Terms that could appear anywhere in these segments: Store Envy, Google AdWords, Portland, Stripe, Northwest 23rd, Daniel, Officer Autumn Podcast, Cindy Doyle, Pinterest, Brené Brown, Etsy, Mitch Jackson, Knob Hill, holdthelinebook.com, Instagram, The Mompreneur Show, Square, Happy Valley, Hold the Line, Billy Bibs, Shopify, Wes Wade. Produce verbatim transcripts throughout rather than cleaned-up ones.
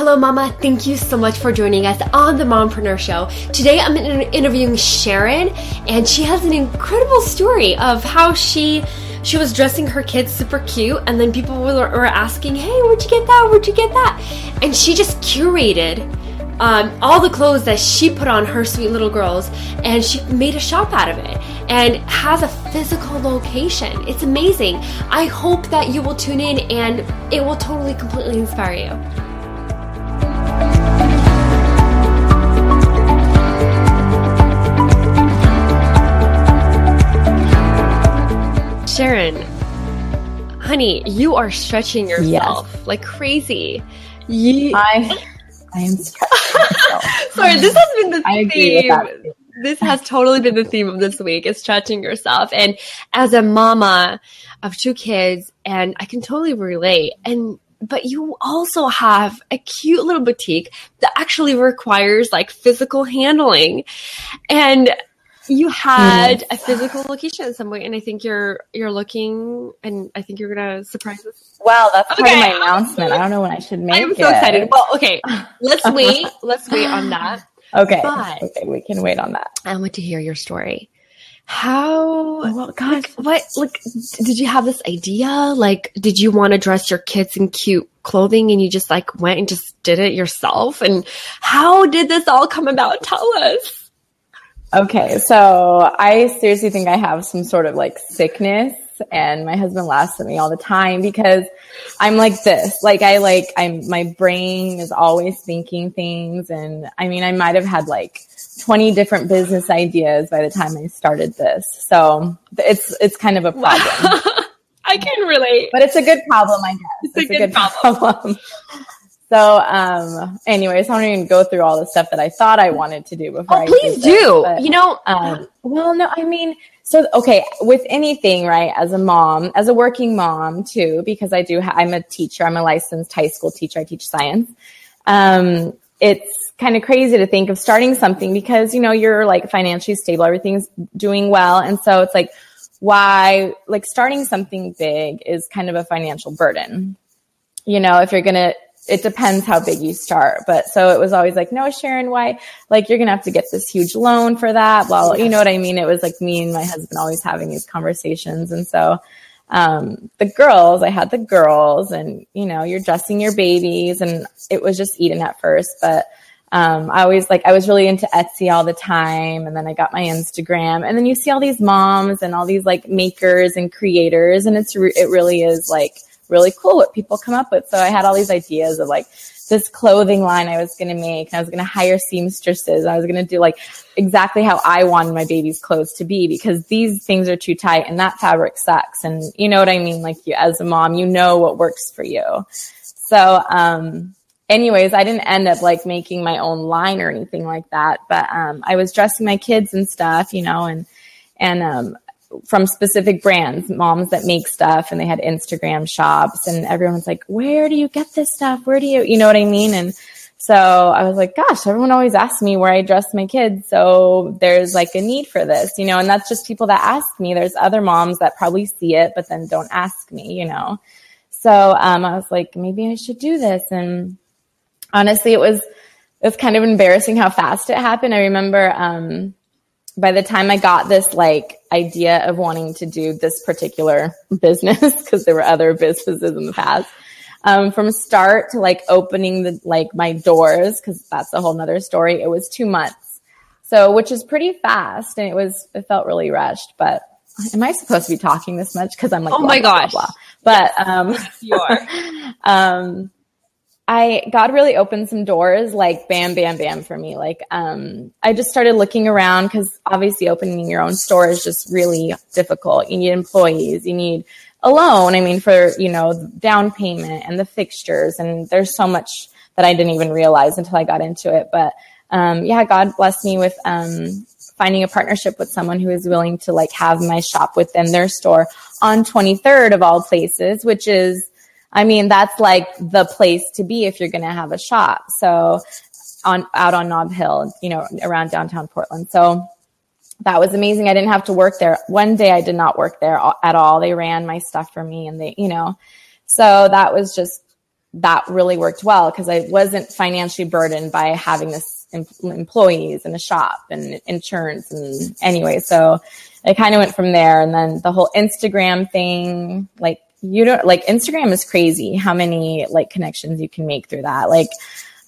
Hello Mama, thank you so much for joining us on The Mompreneur Show. Today I'm interviewing Sharon, and she has an incredible story of how she she was dressing her kids super cute, and then people were, were asking, hey, where'd you get that, where'd you get that? And she just curated um, all the clothes that she put on her sweet little girls, and she made a shop out of it, and has a physical location. It's amazing. I hope that you will tune in, and it will totally, completely inspire you. Sharon, honey, you are stretching yourself yes. like crazy. You- I, I am stretching myself. Sorry, this has been the I theme. This has totally been the theme of this week, is stretching yourself. And as a mama of two kids, and I can totally relate. And but you also have a cute little boutique that actually requires like physical handling. And you had a physical location in some way, and I think you're you're looking, and I think you're gonna surprise us. Wow, that's okay. Part of my announcement. I don't know when I should make it. I'm so it. excited. Well, okay, let's wait. Let's wait on that. Okay, but okay, we can wait on that. I want to hear your story. How? Oh, well, God, like, what? Like, did you have this idea? Like, did you want to dress your kids in cute clothing, and you just like went and just did it yourself? And how did this all come about? Tell us. Okay, so I seriously think I have some sort of like sickness, and my husband laughs at me all the time because I'm like this. Like I like, I'm, my brain is always thinking things. And I mean, I might've had like twenty different business ideas by the time I started this. So it's, it's kind of a problem. I can relate. But it's a good problem, I guess. It's, it's a, a good, good problem. problem. So, um, anyways, I don't even go through all the stuff that I thought I wanted to do before. Oh, I please do. do. But, you know, um, well, no, I mean, so, okay, with anything, right, as a mom, as a working mom too, because I do, ha- I'm a teacher, I'm a licensed high school teacher. I teach science. Um, it's kind of crazy to think of starting something because, you know, you're like financially stable, everything's doing well. And so it's like, why, like starting something big is kind of a financial burden. You know, if you're going to, it depends how big you start. But so it was always like, no, Sharon, why? Like, you're going to have to get this huge loan for that. Well, you know what I mean? It was like me and my husband always having these conversations. And so, um, the girls, I had the girls, and, you know, you're dressing your babies, and it was just Eden at first. But, um, I always like, I was really into Etsy all the time. And then I got my Instagram, and then you see all these moms and all these like makers and creators. And it's, re- it really is like, really cool what people come up with. So I had all these ideas of like this clothing line I was going to make, and I was going to hire seamstresses. I was going to do like exactly how I wanted my baby's clothes to be, because these things are too tight and that fabric sucks. And you know what I mean? Like you, as a mom, you know what works for you. So, um, anyways, I didn't end up like making my own line or anything like that, but, um, I was dressing my kids and stuff, you know, and, and, um, from specific brands, moms that make stuff, and they had Instagram shops, and everyone's like, where do you get this stuff? Where do you, you know what I mean? And so I was like, gosh, everyone always asks me where I dress my kids. So there's like a need for this, you know, and that's just people that ask me. There's other moms that probably see it, but then don't ask me, you know? So, um, I was like, maybe I should do this. And honestly, it was, it's kind of embarrassing how fast it happened. I remember, um, by the time I got this like idea of wanting to do this particular business, because there were other businesses in the past, um, from start to like opening the, like my doors, because that's a whole nother story. It was two months. So, which is pretty fast. And it was, it felt really rushed, but am I supposed to be talking this much? Cause I'm like, oh blah, my gosh, blah, blah, blah. But, um, you are. um, I, God really opened some doors, like bam, bam, bam for me. Like, um, I just started looking around, because obviously opening your own store is just really difficult. You need employees, you need a loan. I mean, for, you know, down payment and the fixtures, and there's so much that I didn't even realize until I got into it. But, um, yeah, God blessed me with, um, finding a partnership with someone who is willing to like have my shop within their store on twenty-third of all places, which is, I mean, that's like the place to be if you're going to have a shop. So on, out on Knob Hill, you know, around downtown Portland. So that was amazing. I didn't have to work there. One day I did not work there at all. They ran my stuff for me, and they, you know, so that was just that really worked well because I wasn't financially burdened by having this em- employees and a shop and insurance. And anyway, so I kind of went from there. And then the whole Instagram thing, like you don't like Instagram is crazy how many like connections you can make through that. Like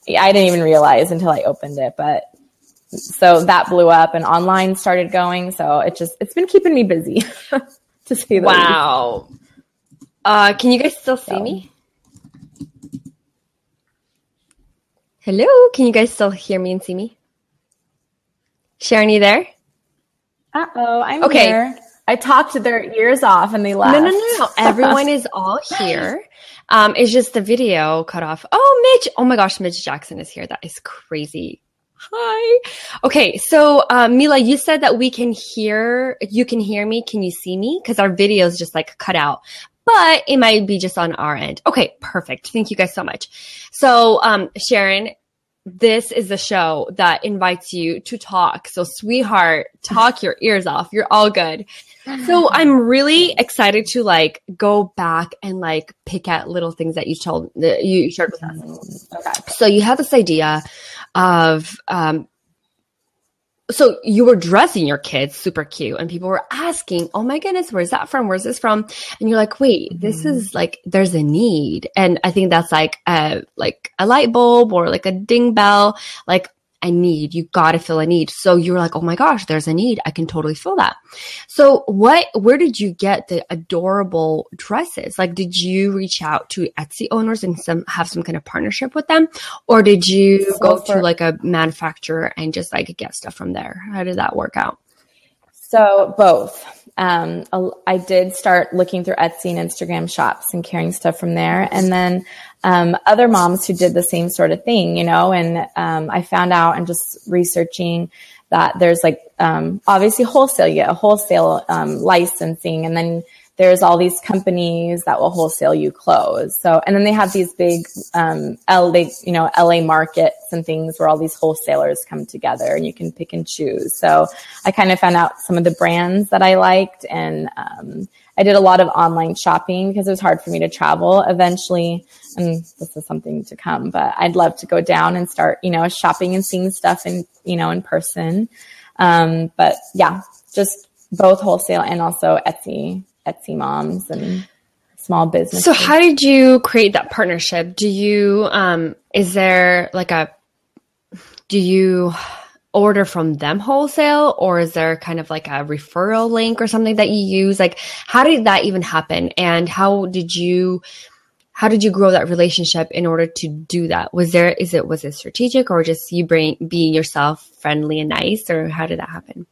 I didn't even realize until I opened it, but so that blew up and online started going. So it just, it's been keeping me busy to see that. Wow. Uh, can you guys still see so. me? Hello, can you guys still hear me and see me? Sharon, you there? Uh-oh, I'm okay. here. I talked their ears off and they left. No, no, no, no. Everyone is all here. Um, it's just the video cut off. Oh, Mitch. Oh, my gosh, Mitch Jackson is here. That is crazy. Hi. Okay, so um, Mila, you said that we can hear, you can hear me, can you see me? Because our video is just like cut out. But it might be just on our end. Okay, perfect. Thank you guys so much. So, um, Sharon, this is the show that invites you to talk. So, sweetheart, talk your ears off. You're all good. So, I'm really excited to like go back and like pick at little things that you told that you shared with us. Okay. So, you have this idea of um so you were dressing your kids super cute and people were asking, oh my goodness, where's that from? Where's this from? And you're like, wait, this mm-hmm. is like, there's a need. And I think that's like a, like a light bulb or like a ding bell, like a need, you got to fill a need. So you're like, oh my gosh, there's a need. I can totally fill that. So what, where did you get the adorable dresses? Like, did you reach out to Etsy owners and some have some kind of partnership with them? Or did you so go for- to like a manufacturer and just like get stuff from there? How did that work out? So both. Um, I did start looking through Etsy and Instagram shops and carrying stuff from there. And then, um, other moms who did the same sort of thing, you know, and, um, I found out and just researching that there's like, um, obviously wholesale, you get a wholesale, um, licensing. And then there's all these companies that will wholesale you clothes. So, and then they have these big, um, L A, you know, L A markets and things where all these wholesalers come together and you can pick and choose. So I kind of found out some of the brands that I liked and, um, I did a lot of online shopping because it was hard for me to travel eventually. And this is something to come, but I'd love to go down and start, you know, shopping and seeing stuff in, you know, in person. Um, but yeah, just both wholesale and also Etsy, Etsy moms and small businesses. So how did you create that partnership? Do you, um, is there like a, do you order from them wholesale or is there kind of like a referral link or something that you use? Like how did that even happen? And how did you, how did you grow that relationship in order to do that? Was there, is it, was it strategic or just you bring, being yourself friendly and nice or how did that happen?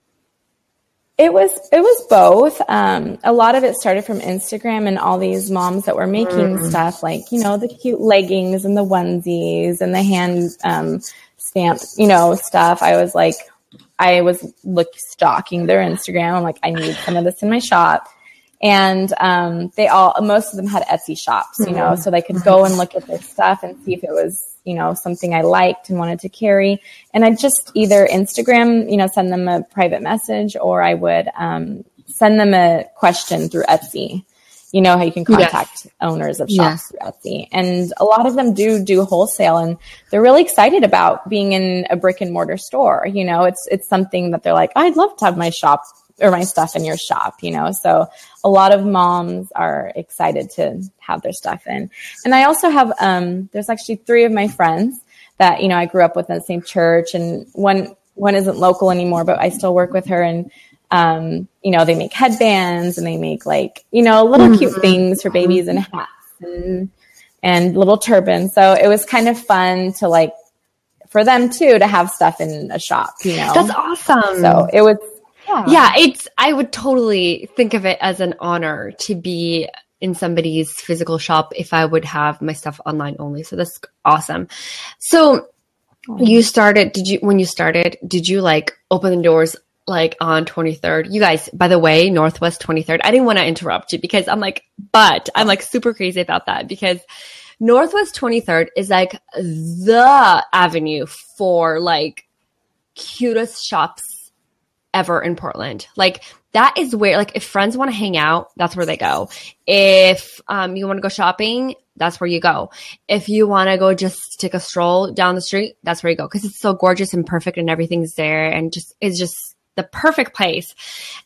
It was, it was both. Um, a lot of it started from Instagram and all these moms that were making mm-hmm. stuff like, you know, the cute leggings and the onesies and the hand, um, stamp, you know, stuff. I was like, I was look stalking their Instagram. I'm like, I need some of this in my shop. And, um, they all, most of them had Etsy shops, you know, mm-hmm. so they could go and look at their stuff and see if it was, you know, something I liked and wanted to carry. And I'd just either Instagram, you know, send them a private message or I would, um, send them a question through Etsy. You know how you can contact yes. owners of shops yes. through Etsy. And a lot of them do do wholesale and they're really excited about being in a brick and mortar store. You know, it's, it's something that they're like, I'd love to have my shop or my stuff in your shop, you know? So a lot of moms are excited to have their stuff in. And I also have, um, there's actually three of my friends that, you know, I grew up with in the same church and one, one isn't local anymore, but I still work with her and, Um, you know, they make headbands and they make like, you know, little cute mm-hmm. things for babies and hats and, and little turbans. So it was kind of fun to like, for them too, to have stuff in a shop, you know? That's awesome. So it was, yeah. Yeah, it's, I would totally think of it as an honor to be in somebody's physical shop if I would have my stuff online only. So that's awesome. So you started, did you, when you started, did you like open the doors like on twenty-third, you guys, by the way, Northwest twenty-third, I didn't want to interrupt you because I'm like, but I'm like super crazy about that because Northwest twenty-third is like the avenue for like cutest shops ever in Portland. Like, that is where, like, if friends want to hang out, that's where they go. If um, you want to go shopping, that's where you go. If you want to go just take a stroll down the street, that's where you go. Because it's so gorgeous and perfect and everything's there. And just it's just the perfect place.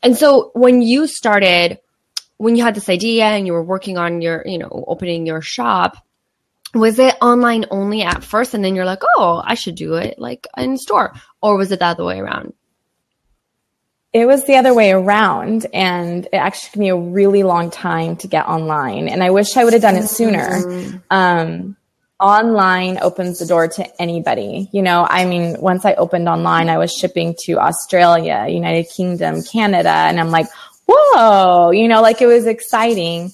And so when you started, when you had this idea and you were working on your, you know, opening your shop, was it online only at first? And then you're like, oh, I should do it like in store. Or was it the other way around? It was the other way around, and it actually took me a really long time to get online, and I wish I would have done it sooner. Um, online opens the door to anybody. You know, I mean, once I opened online, I was shipping to Australia, United Kingdom, Canada, and I'm like, whoa, you know, like it was exciting.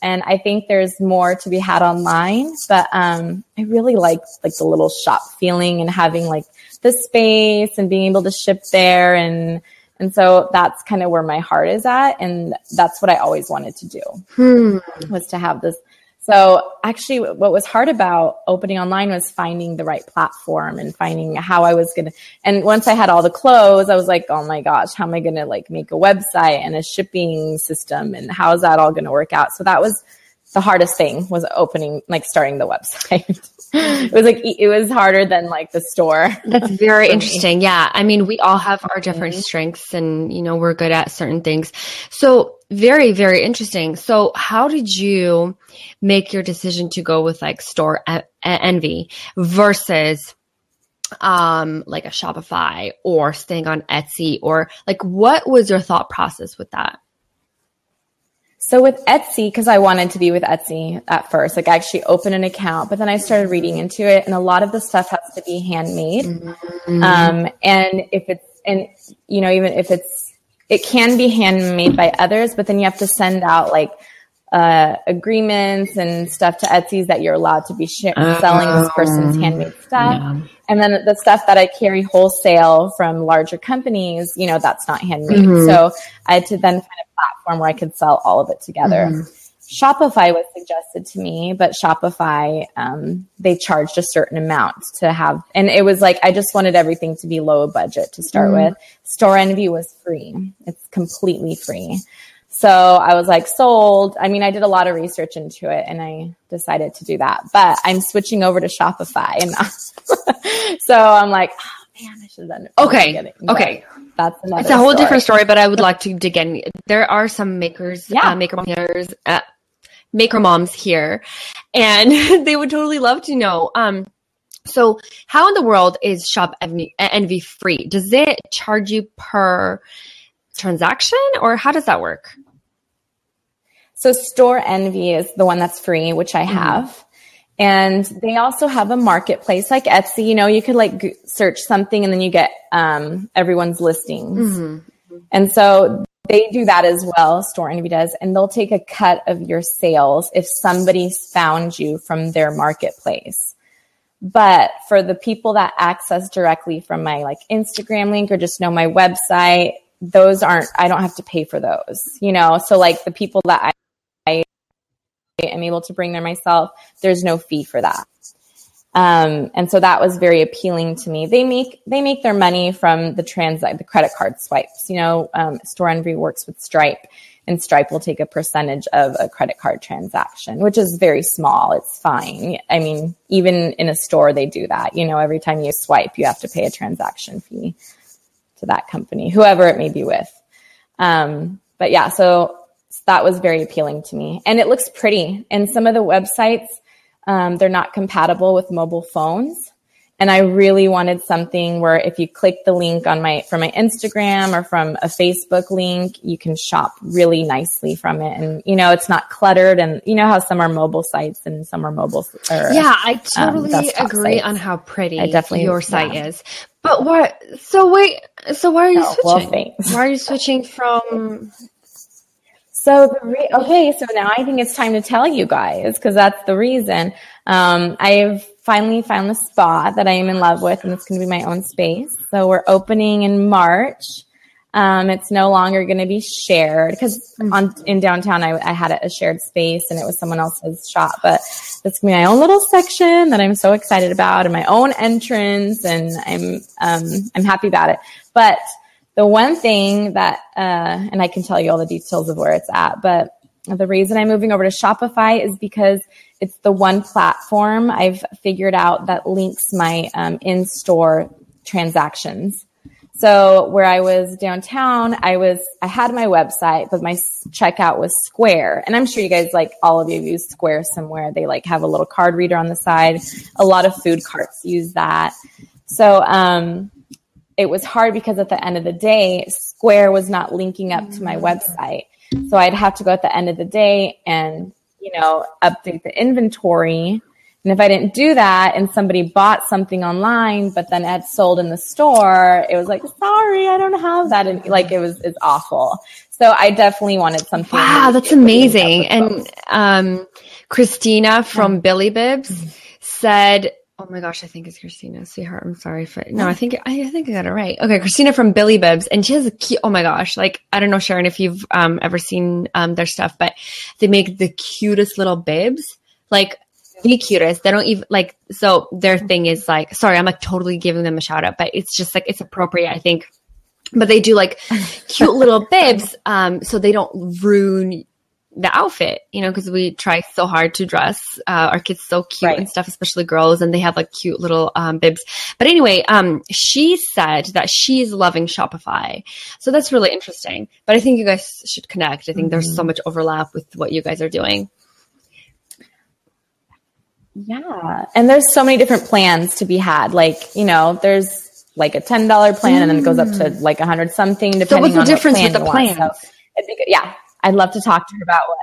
And I think there's more to be had online, but um, I really like like the little shop feeling and having like the space and being able to ship there. And And so that's kind of where my heart is at. And that's what I always wanted to do hmm. was to have this. So actually what was hard about opening online was finding the right platform and finding how I was going to. And once I had all the clothes, I was like, oh my gosh, how am I going to like make a website and a shipping system? And how is that all going to work out? So that was the hardest thing, was opening, like starting the website. It was like, it was harder than like the store. That's very interesting. Yeah. I mean, we all have our different strengths and, you know, we're good at certain things. So very, very interesting. So how did you make your decision to go with like Store Envy versus um, like a Shopify or staying on Etsy, or like, what was your thought process with that? So with Etsy, because I wanted to be with Etsy at first, like I actually opened an account, but then I started reading into it, and a lot of the stuff has to be handmade. Mm-hmm. Um, and if it's, and you know, even if it's, it can be handmade by others, but then you have to send out like uh, agreements and stuff to Etsy that you're allowed to be sh- uh, selling this person's handmade stuff. Yeah. And then the stuff that I carry wholesale from larger companies, you know, that's not handmade. Mm-hmm. So I had to then find a platform where I could sell all of it together. Mm-hmm. Shopify was suggested to me, but Shopify, um, they charged a certain amount to have. And it was like, I just wanted everything to be low budget to start mm-hmm. with. Store Envy was free. It's completely free. So I was like, sold. I mean, I did a lot of research into it and I decided to do that, but I'm switching over to Shopify. And so I'm like, oh man, I should have done it. Okay. Okay. That's another It's a whole story. different story, but I would like to dig in. There are some makers, yeah. uh, maker moms, uh, maker moms here, and they would totally love to know. Um, so how in the world is Shop Envy, Envy free? Does it charge you per transaction, or how does that work? So Store Envy is the one that's free, which I have. Mm-hmm. And they also have a marketplace like Etsy. You know, you could like g- search something and then you get um, everyone's listings. Mm-hmm. And so they do that as well. Store Envy does. And they'll take a cut of your sales if somebody found you from their marketplace. But for the people that access directly from my like Instagram link or just know my website, those aren't, I don't have to pay for those, you know? So like the people that I, I am able to bring there myself, there's no fee for that. Um, and so that was very appealing to me. They make, they make their money from the trans, the credit card swipes, you know, um, Store Envy works with Stripe, and Stripe will take a percentage of a credit card transaction, which is very small. It's fine. I mean, even in a store, they do that, you know, every time you swipe, you have to pay a transaction fee to that company, whoever it may be with. Um, but yeah, so that was very appealing to me, and it looks pretty. And some of the websites, um, they're not compatible with mobile phones. And I really wanted something where if you click the link on my, from my Instagram or from a Facebook link, you can shop really nicely from it. And, you know, it's not cluttered, and you know how some are mobile sites and some are mobile. Or, yeah. I totally um, agree sites. on how pretty I definitely, your site yeah. is. But what, so wait, so why are you no, switching? Well, why are you switching from? So, the re- okay. So now I think it's time to tell you guys, because that's the reason. Um, I've finally found the spot that I am in love with, and it's going to be my own space. So we're opening in March. Um, it's no longer going to be shared, because on, in downtown, I, I had a shared space and it was someone else's shop, but it's going to be my own little section that I'm so excited about, and my own entrance. And I'm, um, I'm happy about it, but the one thing that, uh, and I can tell you all the details of where it's at, but the reason I'm moving over to Shopify is because it's the one platform I've figured out that links my um, in-store transactions. So where I was downtown, I was, I had my website, but my checkout was Square. And I'm sure you guys, like all of you, use Square somewhere. They like have a little card reader on the side. A lot of food carts use that. So, um, it was hard because at the end of the day, Square was not linking up to my website. So I'd have to go at the end of the day and, you know, update the inventory. And if I didn't do that and somebody bought something online, but then had sold in the store, it was like, sorry, I don't have that. And like, it was, it's awful. So I definitely wanted something. Wow. That's amazing. And, um, Christina from yeah. Billy Bibs said, oh my gosh, I think it's Christina. See her. I'm sorry if I, no, I think, I, I think I got it right. Okay. Christina from Billy Bibs. And she has a cute, oh my gosh. Like, I don't know, Sharon, if you've, um, ever seen, um, their stuff, but they make the cutest little bibs. Like the cutest. They don't even like, so their thing is like, sorry, I'm like totally giving them a shout out, but it's just like, it's appropriate, I think, but they do like cute little bibs. Um, so they don't ruin the outfit, you know, because we try so hard to dress uh, our kids so cute right. and stuff, especially girls, and they have like cute little um, bibs. But anyway, um, she said that she's loving Shopify, so that's really interesting. But I think you guys should connect. I think mm-hmm. there's so much overlap with what you guys are doing. Yeah, and there's so many different plans to be had. Like, you know, there's like a ten dollar plan, mm. and then it goes up to like a hundred something depending. So what's the on difference what plan with the plans? So I think, yeah. I'd love to talk to her about what.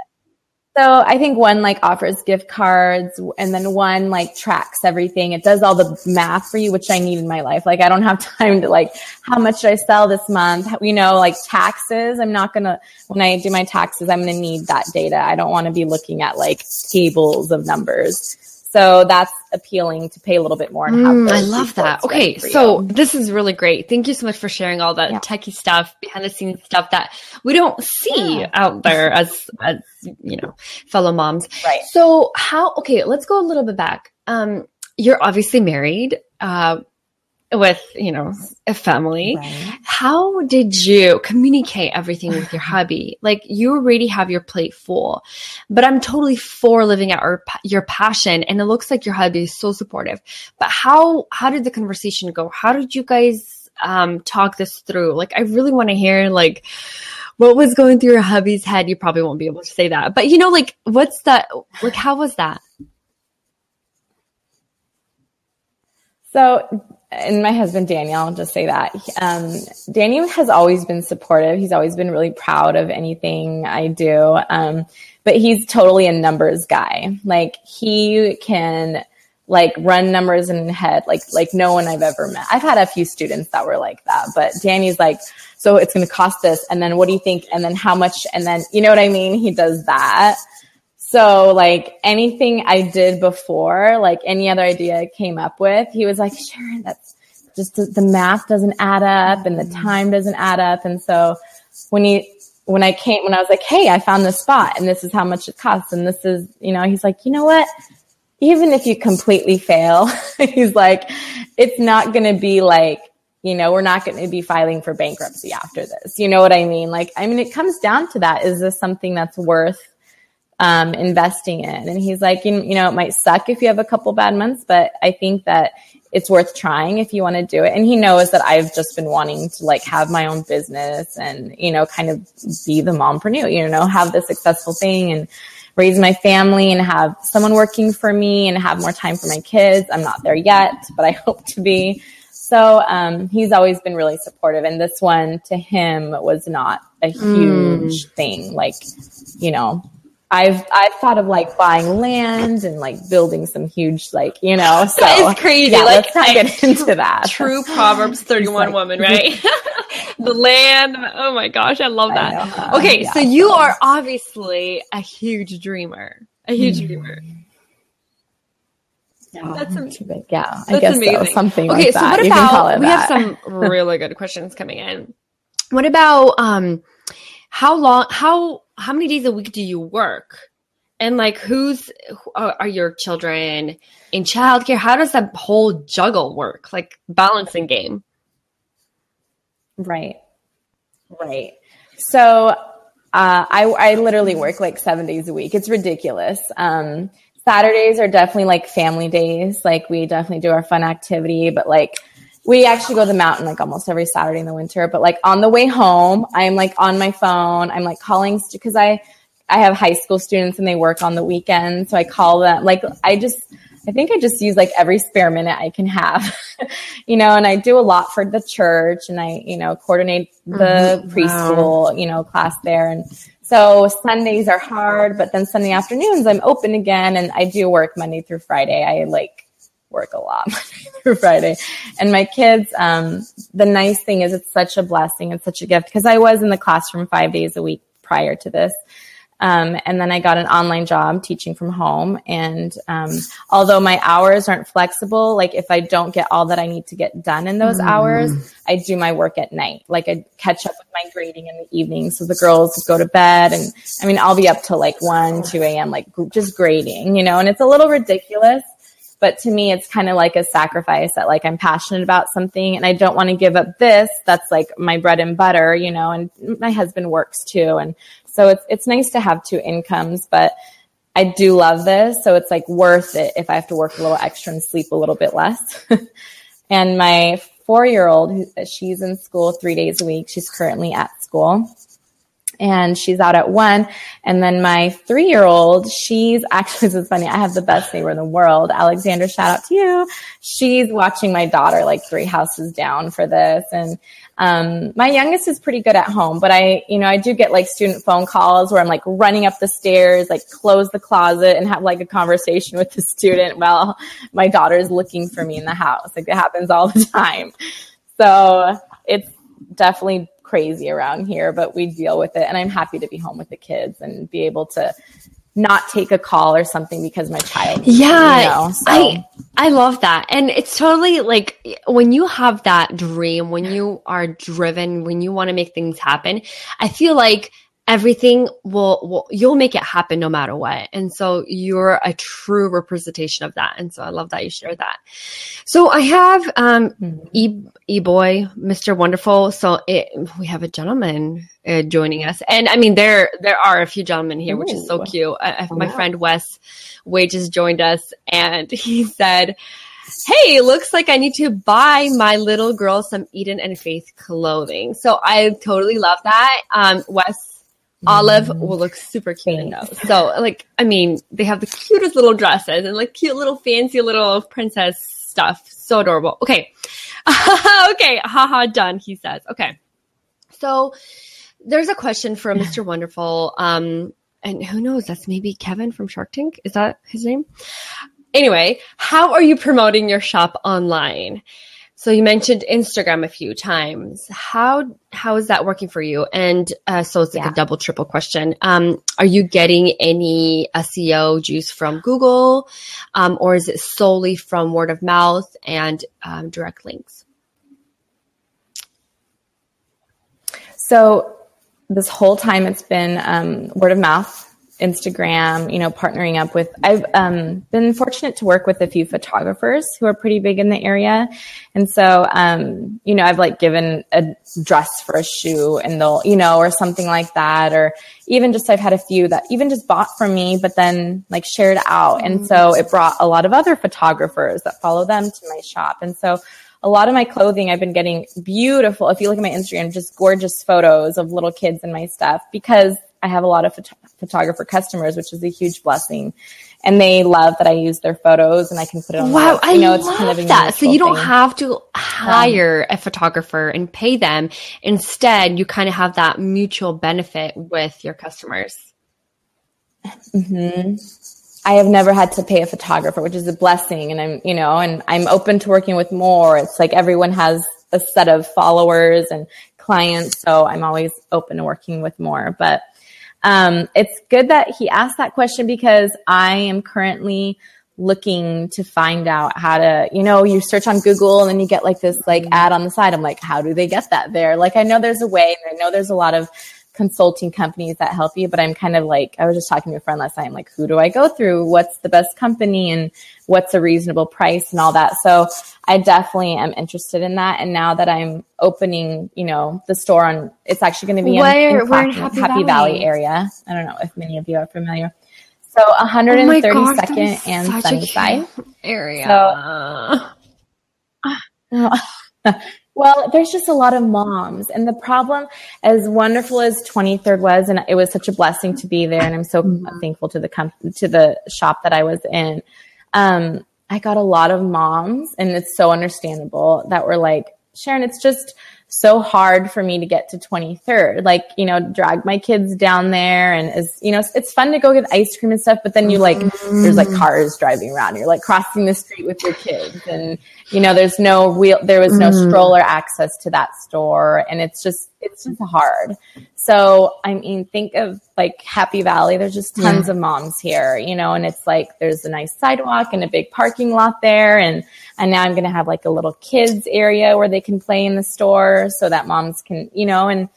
So I think one like offers gift cards, and then one like tracks everything. It does all the math for you, which I need in my life. Like I don't have time to like, how much should I sell this month? You know, like taxes. I'm not going to, when I do my taxes, I'm going to need that data. I don't want to be looking at like tables of numbers. So that's appealing to pay a little bit more. And have mm, I love that. Okay. So this is really great. Thank you so much for sharing all that yeah. techie stuff, behind the scenes stuff that we don't see yeah. out there as, as, you know, fellow moms. Right. So how, okay, let's go a little bit back. Um, you're obviously married, uh, with, you know, a family. Right. How did you communicate everything with your hubby? Like you already have your plate full, but I'm totally for living out our, your passion. And it looks like your hubby is so supportive, but how, how did the conversation go? How did you guys, um, talk this through? Like, I really want to hear like what was going through your hubby's head. You probably won't be able to say that, but you know, like what's that, like, how was that? So, and my husband, Daniel, I'll just say that. Um, Daniel has always been supportive. He's always been really proud of anything I do. Um, but he's totally a numbers guy. Like he can like run numbers in his head, like, like no one I've ever met. I've had a few students that were like that, but Danny's like, so it's going to cost this. And then what do you think? And then how much? And then, you know what I mean? He does that. So like anything I did before, like any other idea I came up with, he was like, sure, that's just the math doesn't add up and the time doesn't add up. And so when he, when I came, when I was like, hey, I found this spot and this is how much it costs. And this is, you know, he's like, you know what? Even if you completely fail, he's like, it's not going to be like, you know, we're not going to be filing for bankruptcy after this. You know what I mean? Like, I mean, it comes down to that. Is this something that's worth um, investing in? And he's like, you, you know, it might suck if you have a couple bad months, but I think that it's worth trying if you want to do it. And he knows that I've just been wanting to like have my own business and, you know, kind of be the mompreneur, you know, have this successful thing and raise my family and have someone working for me and have more time for my kids. I'm not there yet, but I hope to be. So, um, he's always been really supportive, and this one to him was not a huge mm. thing. Like, you know, I've, I've thought of like buying land and like building some huge, like, you know, so it's crazy. Yeah, like, let's not get into that. True Proverbs thirty-one like, woman, right? The land. Oh my gosh. I love that. I okay. Yeah, so you so. are obviously a huge dreamer, a huge mm-hmm. dreamer. Yeah, that's amazing. Yeah, I that's guess amazing. So. Something okay, like so that. What about, you can call it we that. Have some really good questions coming in. What about, um, how long, how, how many days a week do you work? And like, who's, who are, are your children in childcare? How does that whole juggle work? Like balancing game. Right. Right. So Uh, I, I literally work like seven days a week. It's ridiculous. Um, Saturdays are definitely like family days. Like we definitely do our fun activity, but like we actually go to the mountain like almost every Saturday in the winter. But like on the way home, I'm like on my phone. I'm like calling because I, I have high school students and they work on the weekend. So I call them. Like I just, I think I just use like every spare minute I can have, you know, and I do a lot for the church and I, you know, coordinate the mm-hmm. preschool, wow. you know, class there. And so Sundays are hard, but then Sunday afternoons I'm open again and I do work Monday through Friday. I like work a lot Monday through Friday. And my kids, um, the nice thing is it's such a blessing and such a gift because I was in the classroom five days a week prior to this. Um, and then I got an online job teaching from home. And, um, although my hours aren't flexible, like if I don't get all that I need to get done in those mm. hours, I do my work at night. Like I catch up with my grading in the evening. So the girls go to bed and I mean, I'll be up till like one, two a.m., like just grading, you know, and it's a little ridiculous, but to me, it's kind of like a sacrifice that like I'm passionate about something and I don't want to give up this. That's like my bread and butter, you know, and my husband works too. And so it's it's nice to have two incomes, but I do love this. So it's like worth it if I have to work a little extra and sleep a little bit less. And my four-year-old, she's in school three days a week. She's currently at school. And she's out at one. And then my three-year-old, she's actually, this is funny. I have the best neighbor in the world. Alexander, shout out to you. She's watching my daughter like three houses down for this. And, um, my youngest is pretty good at home, but I, you know, I do get like student phone calls where I'm like running up the stairs, like close the closet and have like a conversation with the student while my daughter is looking for me in the house. Like it happens all the time. So it's definitely crazy around here, but we deal with it. And I'm happy to be home with the kids and be able to not take a call or something because my child. Yeah. You know, so. I, I love that. And it's totally like when you have that dream, when you are driven, when you want to make things happen, I feel like everything will, will, you'll make it happen no matter what. And so you're a true representation of that. And so I love that you share that. So I have um, mm-hmm. e, E-Boy, Mister Wonderful. So it, we have a gentleman uh, joining us. And I mean, there there are a few gentlemen here, Ooh. Which is so cute. I, oh, my wow. friend Wes Wade just joined us and he said, hey, looks like I need to buy my little girl some Eden and Faith clothing. So I totally love that. Um, Wes, Olive will look super cute Thanks. In those. So, like, I mean, they have the cutest little dresses and like cute little fancy little princess stuff. So adorable. Okay. Okay. Haha, done, he says. Okay. So there's a question from Mister Wonderful. Um, and who knows? That's maybe Kevin from Shark Tank. Is that his name? Anyway, how are you promoting your shop online? So you mentioned Instagram a few times. How how is that working for you? And uh, so it's like yeah. a double, triple question. Um, are you getting any S E O juice from Google, um, or is it solely from word of mouth and um, direct links? So this whole time it's been um, word of mouth. Instagram, you know, partnering up with, I've um, been fortunate to work with a few photographers who are pretty big in the area. And so, um, you know, I've like given a dress for a shoe and they'll, you know, or something like that. Or even just, I've had a few that even just bought from me, but then like shared out. And so it brought a lot of other photographers that follow them to my shop. And so a lot of my clothing, I've been getting beautiful. If you look at my Instagram, just gorgeous photos of little kids and my stuff because I have a lot of phot- photographer customers, which is a huge blessing. And they love that I use their photos and I can put it on. Wow, I know, it's kind of that. So you don't thing. have to hire um, a photographer and pay them. Instead, you kind of have that mutual benefit with your customers. Mm-hmm. I have never had to pay a photographer, which is a blessing. And I'm, you know, and I'm open to working with more. It's like everyone has a set of followers and clients. So I'm always open to working with more, but Um, it's good that he asked that question because I am currently looking to find out how to, you know, you search on Google and then you get like this like ad on the side. I'm like, how do they get that there? Like, I know there's a way and I know there's a lot of consulting companies that help you, but I'm kind of like, I was just talking to a friend last night. I'm like, who do I go through? What's the best company and what's a reasonable price and all that. So I definitely am interested in that. And now that I'm opening, you know, the store on, it's actually going to be where, in, in Clacton, Happy, Happy Valley. Valley area. I don't know if many of you are familiar. So one thirty-second oh and Sunnyside area. So, well, there's just a lot of moms. And the problem, as wonderful as twenty-third was, and it was such a blessing to be there, and I'm so mm-hmm. thankful to the company, to the shop that I was in. Um, I got a lot of moms, and it's so understandable, that were like, Sharon, it's just so hard for me to get to twenty-third. Like, you know, drag my kids down there, and as you know, it's, it's fun to go get ice cream and stuff, but then you like, mm-hmm. there's like cars driving around. You're like crossing the street with your kids, and you know, there's no wheel, there was no mm-hmm. stroller access to that store, and it's just, it's just hard. So, I mean, think of like Happy Valley. There's just tons yeah. of moms here, you know, and it's like, there's a nice sidewalk and a big parking lot there. And, and now I'm going to have like a little kids area where they can play in the store so that moms can, you know, and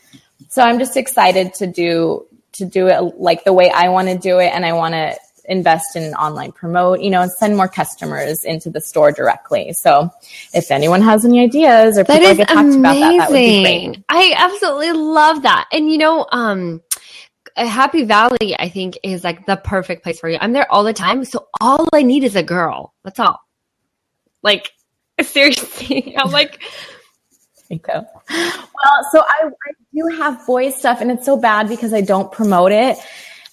so I'm just excited to do, to do it like the way I want to do it. And I want to invest in online promote, you know, and send more customers into the store directly. So if anyone has any ideas or people get talked about that, that would be great. I absolutely love that. And you know, um, Happy Valley, I think, is like the perfect place for you. I'm there all the time. So all I need is a girl. That's all. Like, seriously, I'm like, Well, so I, I do have boy stuff, and it's so bad because I don't promote it.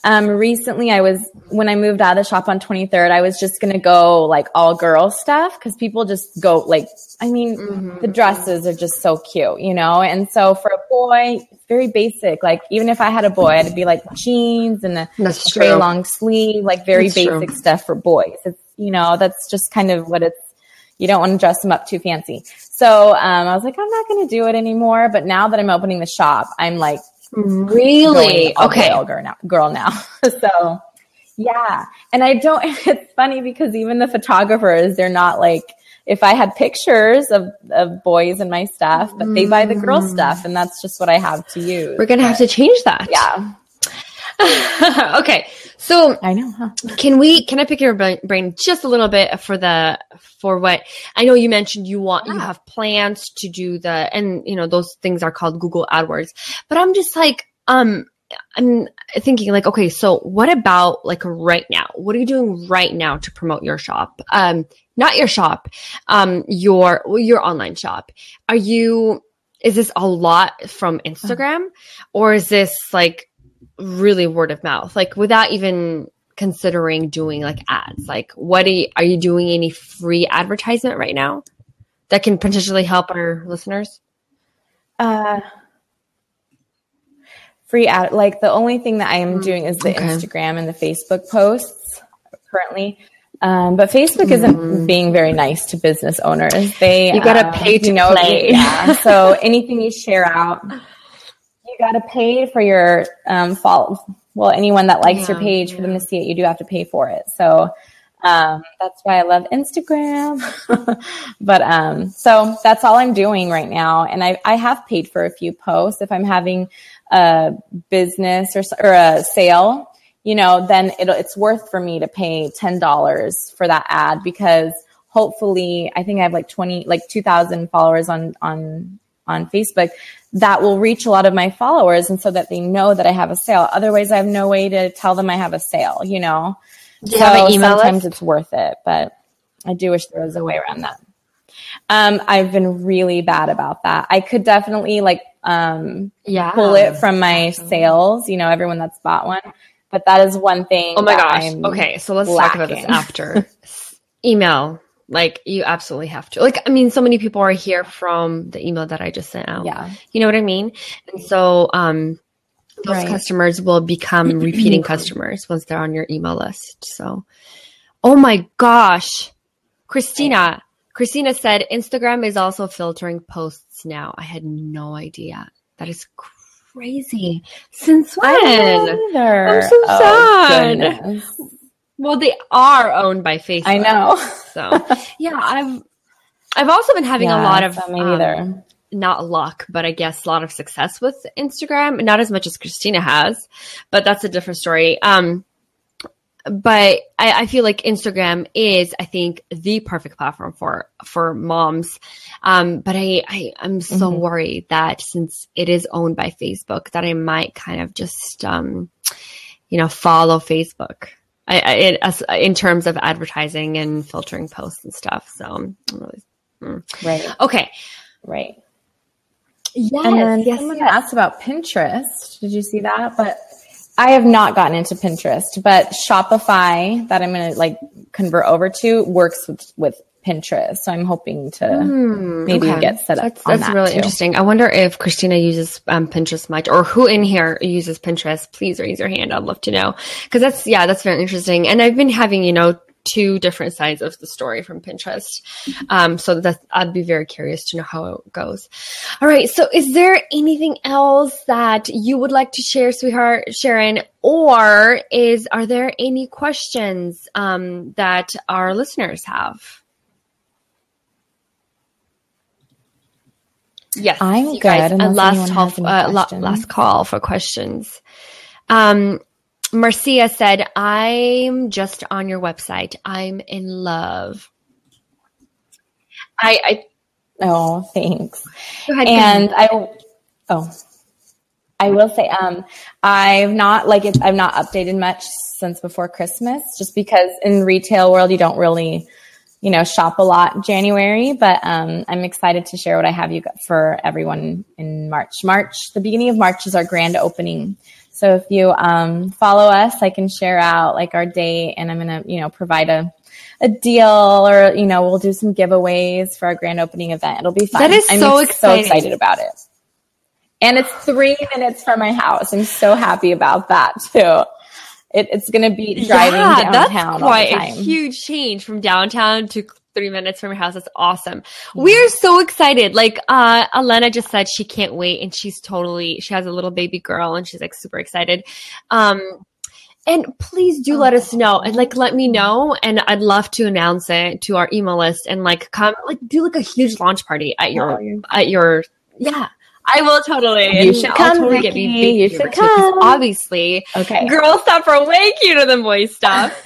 Um, recently I was, when I moved out of the shop on twenty-third, I was just going to go like all girl stuff. Cause people just go like, I mean, mm-hmm. the dresses are just so cute, you know? And so for a boy, it's very basic. Like even if I had a boy, I'd be like jeans and a very long sleeve, like very that's basic true. Stuff for boys. It's, you know, that's just kind of what it's, you don't want to dress them up too fancy. So, um, I was like, I'm not going to do it anymore. But now that I'm opening the shop, I'm like, really? Okay. Girl now, girl now. So yeah. And I don't, it's funny because even the photographers, they're not like, if I had pictures of, of boys and my stuff, but they buy the girl stuff, and that's just what I have to use. We're going to have to change that. Yeah. Okay. So I know, huh? Can we, can I pick your brain just a little bit for the, for what I know you mentioned you want, yeah. you have plans to do the, and you know, those things are called Google AdWords, but I'm just like, um, I'm thinking like, okay, so what about like right now? What are you doing right now to promote your shop? Um, not your shop, um, your, your online shop. Are you, is this a lot from Instagram, or is this like, really word of mouth, like without even considering doing like ads? Like what are you, are you doing any free advertisement right now that can potentially help our listeners? Uh, free ad, like the only thing that I am doing is the okay. Instagram and the Facebook posts currently. Um, but Facebook isn't mm. being very nice to business owners. They, you gotta uh, pay to you know, play. Yeah. So anything you share out, you got to pay for your um, follow. Well, anyone that likes yeah, your page, yeah. for them to see it, you do have to pay for it. So um, that's why I love Instagram. But um, so that's all I'm doing right now. And I, I have paid for a few posts. If I'm having a business or, or a sale, you know, then it'll, it's worth for me to pay ten dollars for that ad, because hopefully I think I have like twenty, like two thousand followers on, on, on Facebook. That will reach a lot of my followers, and so that they know that I have a sale. Otherwise, I have no way to tell them I have a sale, you know? Do you so have an email sometimes list? It's worth it, but I do wish there was a way around that. Um, I've been really bad about that. I could definitely like um, yeah. pull it from my sales, you know, everyone that's bought one. But that is one thing. Oh my gosh. I'm okay. So let's lacking. Talk about this after. Email. Like you absolutely have to, like, I mean, so many people are here from the email that I just sent out. Yeah. You know what I mean? And so, um, those right. customers will become repeating customers once they're on your email list. So, oh my gosh, Christina, Christina said Instagram is also filtering posts now. I had no idea. That is crazy. Since when? I'm so sad. Oh, well, they are owned by Facebook. I know. So yeah, I've I've also been having yeah, a lot of um, not luck, but I guess a lot of success with Instagram. Not as much as Christina has, but that's a different story. Um, but I, I feel like Instagram is, I think, the perfect platform for, for moms. Um, but I, I, I'm so mm-hmm. worried that since it is owned by Facebook, that I might kind of just, um, you know, follow Facebook I, I, it, as, in terms of advertising and filtering posts and stuff. So I'm really, mm. right. Okay. Right. Yes. And then yes, someone yes. asked about Pinterest. Did you see that? But I have not gotten into Pinterest, but Shopify that I'm going to like convert over to works with, with Pinterest. So I'm hoping to mm, maybe okay. get set up that's, on that's that. That's really too. Interesting. I wonder if Christina uses um, Pinterest much, or who in here uses Pinterest. Please raise your hand. I'd love to know. Cause that's, yeah, that's very interesting. And I've been having, you know, two different sides of the story from Pinterest. Um, so that I'd be very curious to know how it goes. All right. So is there anything else that you would like to share, sweetheart Sharon, or is, are there any questions, um, that our listeners have? Yes. I'm good. Guys, a last, call for, uh, last call for questions. Um, Marcia said, I'm just on your website. I'm in love. I, I oh, thanks. Go ahead, and I, oh, I will say, um, I've not like, it's, I've not updated much since before Christmas, just because in retail world, you don't really, you know, shop a lot in January, but, um, I'm excited to share what I have you got for everyone in March, March, the beginning of March is our grand opening. So if you um, follow us, I can share out like our date, and I'm going to, you know, provide a, a deal, or, you know, we'll do some giveaways for our grand opening event. It'll be fun. That is I'm so exciting. so excited about it. And it's three minutes from my house. I'm so happy about that too. It, it's going to be driving yeah, downtown. That's quite all the time. A huge change from downtown to three minutes from your house. That's awesome. We're so excited. Like, uh, Elena just said she can't wait, and she's totally, she has a little baby girl, and she's like super excited. Um, and please do let us know, and like, let me know. And I'd love to announce it to our email list, and like, come, like do like a huge launch party at your, at your, yeah. I will totally. You should I'll come, totally Vicky. Get me you should come. Too, obviously, okay. Girl stuff are way cuter than boy stuff.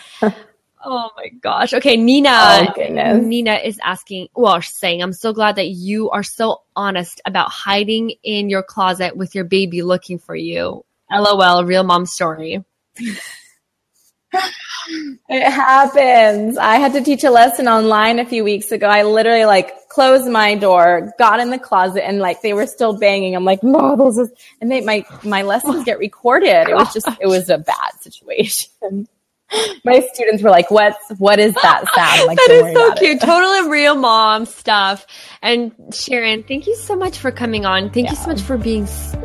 Oh my gosh. Okay, Nina. Oh, Nina is asking, well, she's saying, I'm so glad that you are so honest about hiding in your closet with your baby looking for you. L O L, real mom story. It happens. I had to teach a lesson online a few weeks ago. I literally like closed my door, got in the closet, and like they were still banging. I'm like, no, those is, and they my my lessons get recorded. It was just it was a bad situation. My students were like, "What's what is that sound?" Like, that is so cute. It. Totally real mom stuff. And Sharon, thank you so much for coming on. Thank yeah. you so much for being so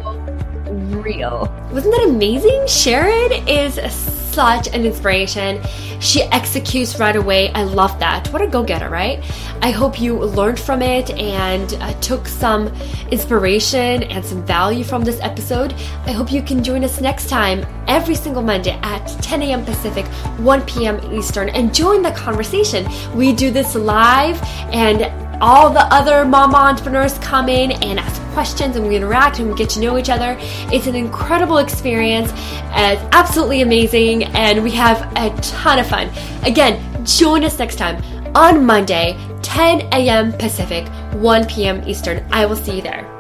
real. Wasn't that amazing? Sharon is such an inspiration. She executes right away. I love that. What a go-getter, right? I hope you learned from it and uh, took some inspiration and some value from this episode. I hope you can join us next time every single Monday at ten a.m. Pacific, one p.m. Eastern, and join the conversation. We do this live, and all the other mama entrepreneurs come in and ask questions, and we interact, and we get to know each other. It's an incredible experience. It's absolutely amazing, and we have a ton of fun. Again, join us next time on Monday, ten a.m. Pacific, one p.m. Eastern. I will see you there.